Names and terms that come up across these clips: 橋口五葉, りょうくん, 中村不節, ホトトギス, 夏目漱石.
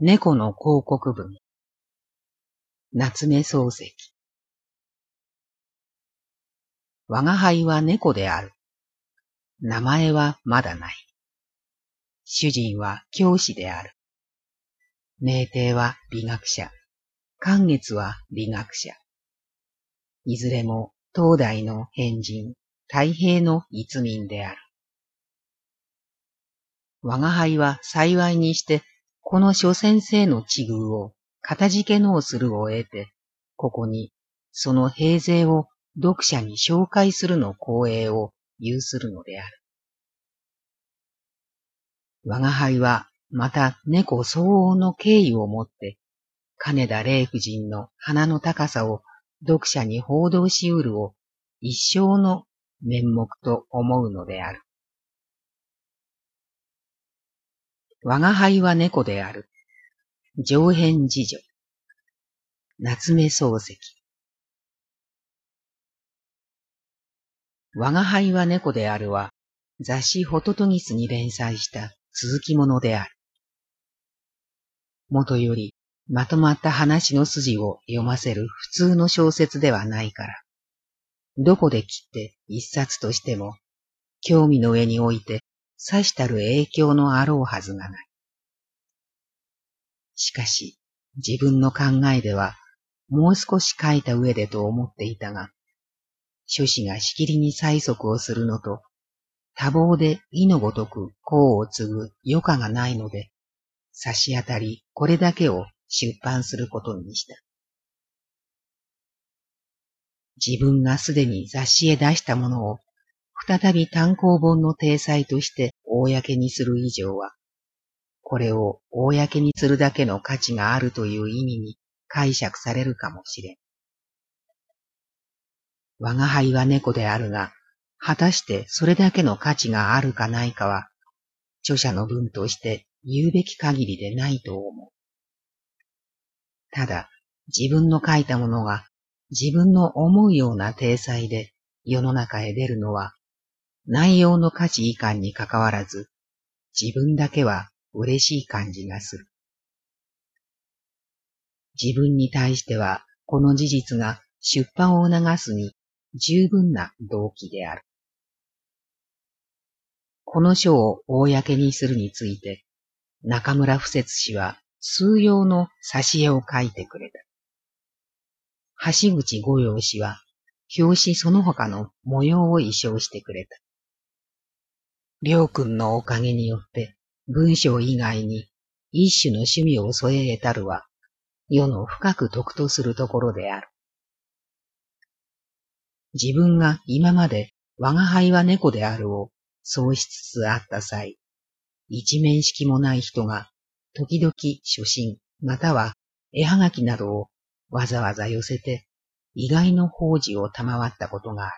猫の広告文夏目漱石。我が輩は猫である。名前はまだない。主人は教師である。明帝は美学者。寛月は理学者。いずれも当代の変人、太平の逸民である。我が輩は幸いにして、この諸先生の知遇を、片付けのをするを得て、ここに、その平勢を読者に紹介するの光栄を有するのである。我が輩は、また猫相応の敬意をもって、金田礼夫人の鼻の高さを読者に報道しうるを、一生の面目と思うのである。我が輩は猫である。上編自叙。夏目漱石。我が輩は猫であるは、雑誌ホトトギスに連載した続きものである。もとより、まとまった話の筋を読ませる普通の小説ではないから、どこで切って一冊としても、興味の上において、さしたる影響のあろうはずがない。しかし、自分の考えでは、もう少し書いた上でと思っていたが、諸子がしきりに催促をするのと、多忙で意のごとく功を継ぐ余暇がないので、差し当たりこれだけを出版することにした。自分がすでに雑誌へ出したものを、再び単行本の体裁として公にする以上は、これを公にするだけの価値があるという意味に解釈されるかもしれん。我が輩は猫であるが、果たしてそれだけの価値があるかないかは、著者の文として言うべき限りでないと思う。ただ、自分の書いたものが自分の思うような体裁で世の中へ出るのは、内容の価値以下に関わらず、自分だけは嬉しい感じがする。自分に対しては、この事実が出版を促すに十分な動機である。この書を公にするについて、中村不節氏は数用の挿絵を書いてくれた。橋口五葉氏は、表紙その他の模様を衣装してくれた。りょうくんのおかげによって文章以外に一種の趣味を添え得たるは世の深く得とするところである。自分が今まで我が輩は猫であるをそうしつつあった際、一面識もない人が時々書信または絵はがきなどをわざわざ寄せて意外の法事を賜ったことがある。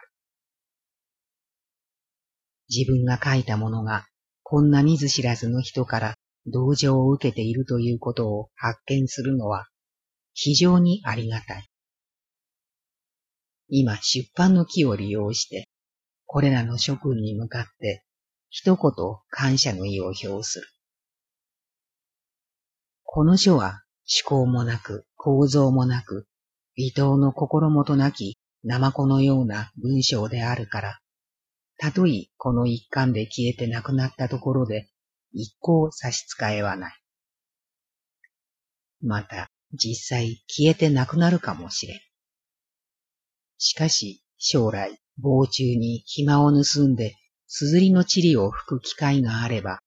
自分が書いたものが、こんな見ず知らずの人から同情を受けているということを発見するのは、非常にありがたい。今、出版の機を利用して、これらの諸君に向かって、一言感謝の意を表する。この書は、思考もなく、構造もなく、微動の心もとなきナマコのような文章であるから、たとえこの一巻で消えてなくなったところで一向差し支えはない。また実際消えてなくなるかもしれん。しかし将来傍中に暇を盗んで硯の塵を吹く機会があれば、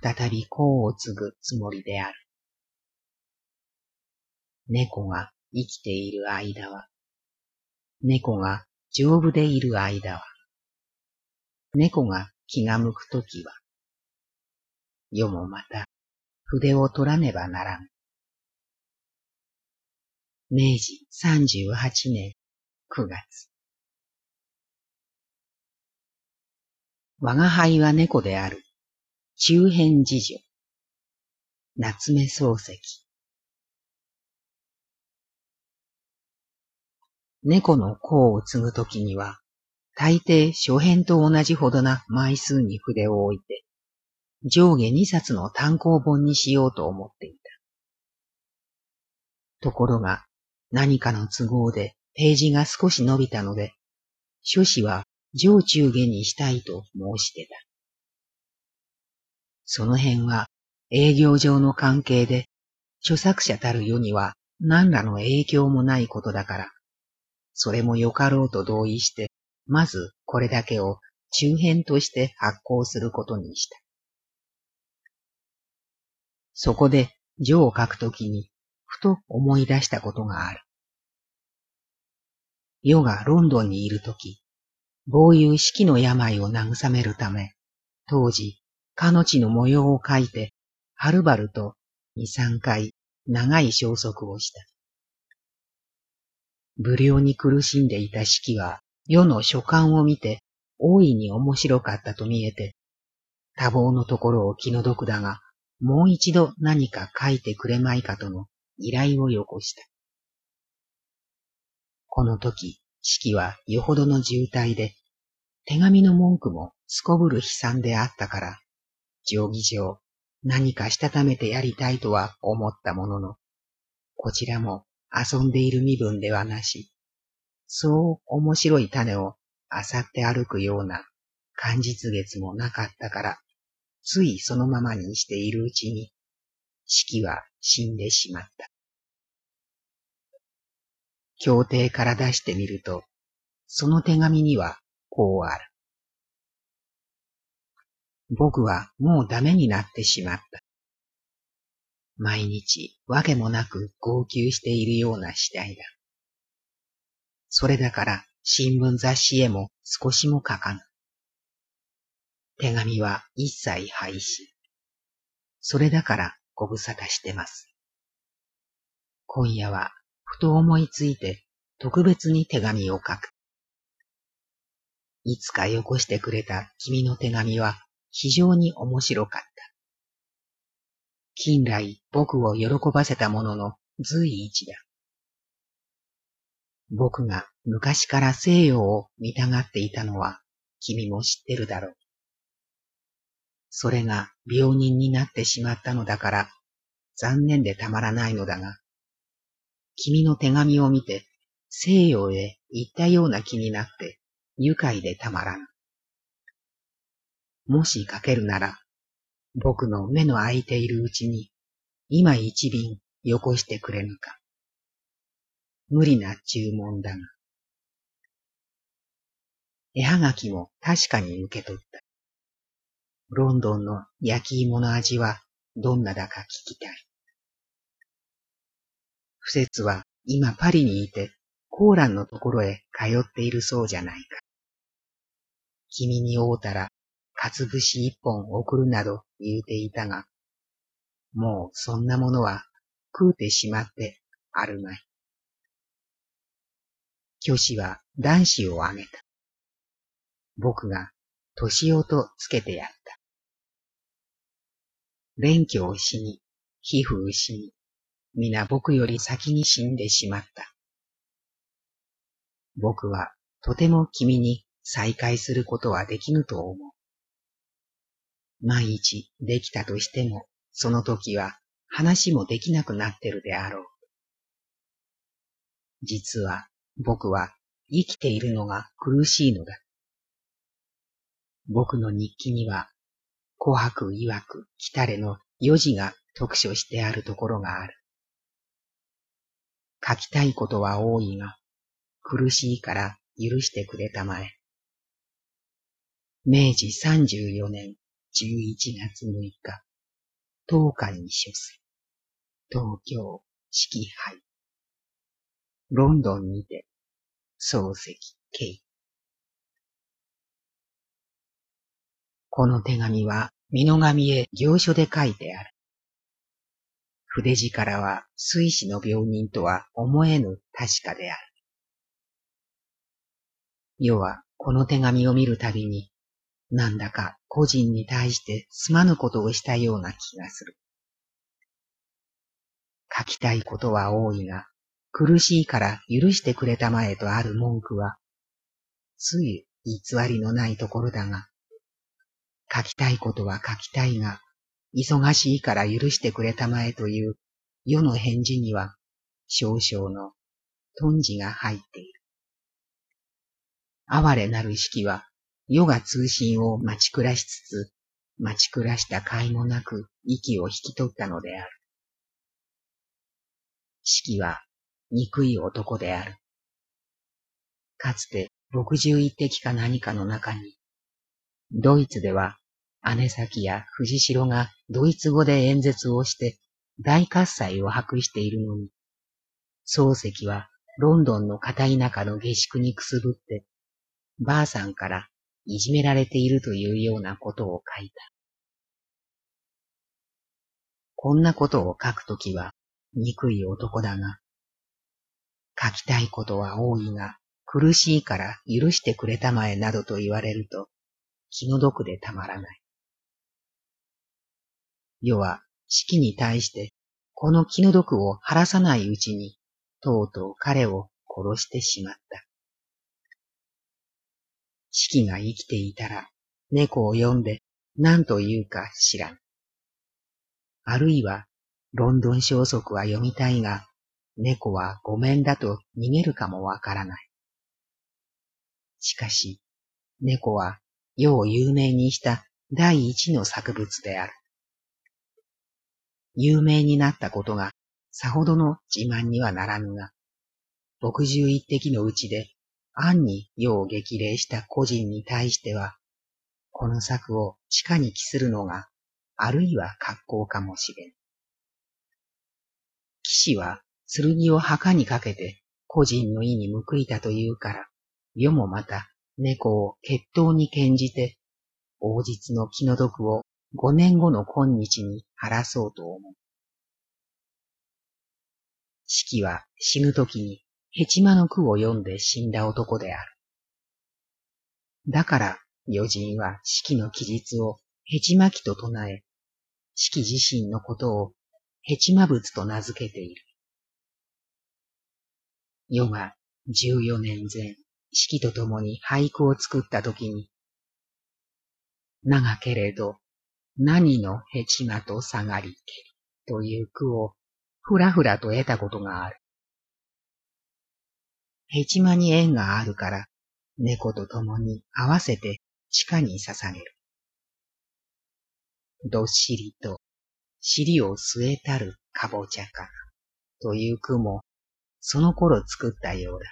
再び功を継ぐつもりである。猫が生きている間は、猫が丈夫でいる間は、猫が気が向くときは、世もまた筆を取らねばならん。明治38年9月。我が輩は猫である。中編自叙。夏目漱石。猫の功を継ぐときには、大抵初編と同じほどな枚数に筆を置いて、上下2冊の単行本にしようと思っていた。ところが、何かの都合でページが少し伸びたので、書士は上中下にしたいと申してた。その辺は営業上の関係で、著作者たる世には何らの影響もないことだから、それもよかろうと同意して、まずこれだけを中編として発行することにした。そこで序を書くときに、ふと思い出したことがある。余がロンドンにいるとき、某いう四季の病を慰めるため、当時、彼の地の模様を書いて、はるばると2、3回長い消息をした。無病に苦しんでいた四季は、余の書簡を見て、大いに面白かったと見えて、多忙のところを気の毒だが、もう一度何か書いてくれまいかとの依頼をよこした。この時、四季はよほどの渋滞で、手紙の文句もすこぶる悲惨であったから、定義上何かしたためてやりたいとは思ったものの、こちらも遊んでいる身分ではなし、そう面白い種を漁って歩くような感じつげつもなかったから、ついそのままにしているうちに、四季は死んでしまった。協定から出してみると、その手紙にはこうある。僕はもうダメになってしまった。毎日わけもなく号泣しているような次第だ。それだから新聞雑誌へも少しも書かぬ。手紙は一切廃止。それだからご無沙汰してます。今夜はふと思いついて特別に手紙を書く。いつかよこしてくれた君の手紙は非常に面白かった。近来僕を喜ばせたものの随一だ。僕が昔から西洋を見たがっていたのは君も知ってるだろう。それが病人になってしまったのだから、残念でたまらないのだが、君の手紙を見て西洋へ行ったような気になって愉快でたまらん。もし書けるなら、僕の目の開いているうちに、今一便よこしてくれぬか。無理な注文だが。絵はがきも確かに受け取った。ロンドンの焼き芋の味はどんなだか聞きたい。不節は今パリにいてコーランのところへ通っているそうじゃないか。君に会うたらかつぶし1本送るなど言うていたが、もうそんなものは食うてしまってあるまい。虚子は男子をあげた。僕が年男とつけてやった。連挙をしに、皮膚をしに、皆僕より先に死んでしまった。僕はとても君に再会することはできぬと思う。万一できたとしても、その時は話もできなくなってるであろう。実は僕は生きているのが苦しいのだ。僕の日記には、琥珀曰く来たれの4字が特書してあるところがある。書きたいことは多いが、苦しいから許してくれたまえ。明治34年11月6日、当館に処す。東京、四季杯。ロンドンにて、漱石慶。この手紙は美濃紙へ行書で書いてある。筆力は水死の病人とは思えぬ確かである。余はこの手紙を見るたびに、なんだか個人に対してすまぬことをしたような気がする。書きたいことは多いが、苦しいから許してくれたまえとある文句は、つい偽りのないところだが、書きたいことは書きたいが、忙しいから許してくれたまえという世の返事には、少々の豚汁が入っている。哀れなる式は、世が通信を待ち暮らしつつ、待ち暮らした甲斐もなく息を引き取ったのである。式は憎い男である。かつて墨汁一滴か何かの中に、ドイツでは姉崎や藤代がドイツ語で演説をして大喝采を博しているのに、漱石はロンドンの片田舎の下宿にくすぶって、ばあさんからいじめられているというようなことを書いた。こんなことを書くときは憎い男だが、書きたいことは多いが苦しいから許してくれたまえなどと言われると気の毒でたまらない。世は式に対してこの気の毒を晴らさないうちにとうとう彼を殺してしまった。式が生きていたら猫を呼んで何と言うか知らん。あるいはロンドン消息は読みたいが猫はごめんだと逃げるかもわからない。しかし猫は世を有名にした第一の作物である。有名になったことがさほどの自慢にはならぬが、墨汁一滴のうちで暗に世を激励した個人に対しては、この策を地下に帰するのが、あるいは格好かもしれん。騎士は剣を墓にかけて個人の意に報いたというから、世もまた猫を決闘に献じて、王日の気の毒を5年後の今日に晴らそうと思う。式は死ぬときに、ヘチマの句を読んで死んだ男である。だから余人は式の記述をヘチマ記と唱え、式自身のことをヘチマ仏と名付けている。世が14年前、式と共に俳句を作ったときに、長けれど何のヘチマと下がりけという句をふらふらと得たことがある。ヘチマに縁があるから、猫と共に合わせて地下に捧げる。どっしりと尻を据えたるかぼちゃかなという句もその頃作ったようだ。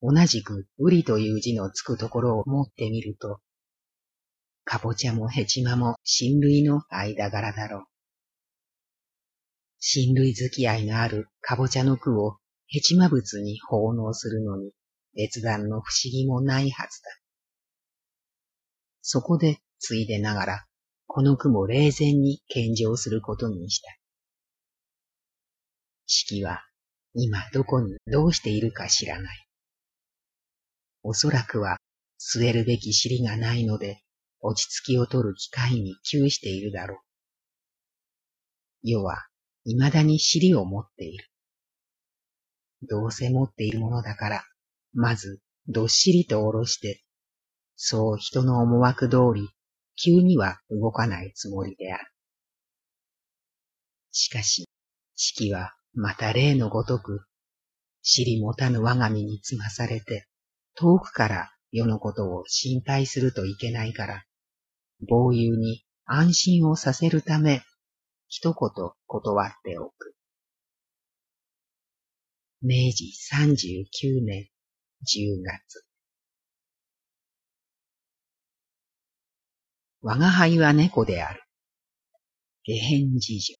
同じくうりという字のつくところを持ってみると、かぼちゃもヘチマも親類の間柄だろう。親類付き合いのあるかぼちゃの句をヘチマ仏に奉納するのに別段の不思議もないはずだ。そこでついでながらこの句も冷然に献上することにした。式は今どこにどうしているか知らない。おそらくは据えるべき尻がないので落ち着きを取る機会に窮しているだろう。世は未だに尻を持っている。どうせ持っているものだから、まずどっしりと下ろして、そう人の思惑通り、急には動かないつもりである。しかし、式はまた例のごとく、尻もたぬ我が身につまされて、遠くから世のことを心配するといけないから、傍遊に安心をさせるため、一言断っておく。明治39年10月。我が輩は猫である。下編自叙。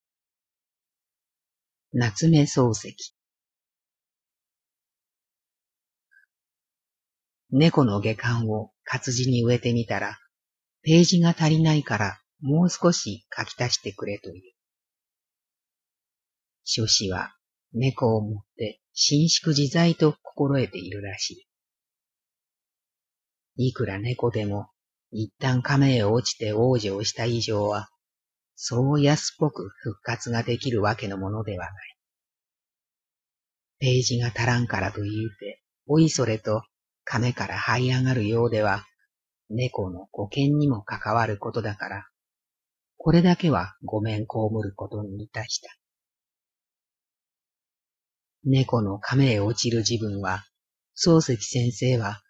夏目漱石。猫の下巻を活字に植えてみたら、ページが足りないからもう少し書き足してくれという。書士は猫を持って伸縮自在と心得ているらしい。いくら猫でも一旦亀へ落ちて往生した以上は、そう安っぽく復活ができるわけのものではない。ページが足らんからと言うて、おいそれと亀から這い上がるようでは、猫の護健にも関わることだから、これだけはごめん被ることにいたした。猫の亀へ落ちる自分は、漱石先生は、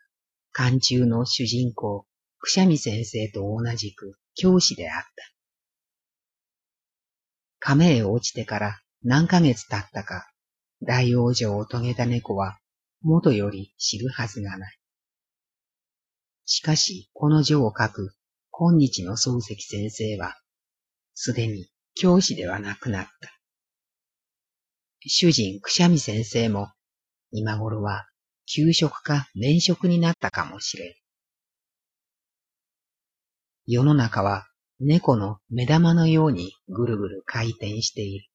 巻中の主人公、くしゃみ先生と同じく教師であった。亀へ落ちてから何ヶ月経ったか、大往生を遂げた猫は、元より知るはずがない。しかし、この序を書く、今日の漱石先生は、すでに教師ではなくなった。主人くしゃみ先生も、今頃は休職か免職になったかもしれん。世の中は猫の目玉のようにぐるぐる回転している。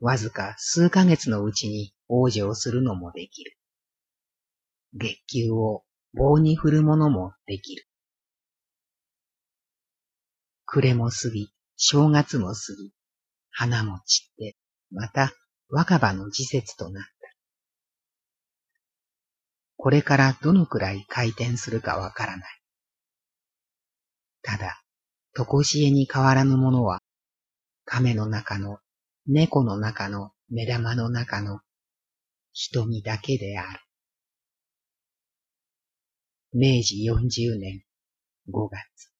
わずか数ヶ月のうちに往生するのもできる。月給を棒に振るものもできる。暮れも過ぎ、正月も過ぎ、花も散って、また若葉の時節となった。これからどのくらい回転するかわからない。ただ、とこしえに変わらぬものは、亀の中の、猫の中の、目玉の中の、瞳だけである。明治40年5月。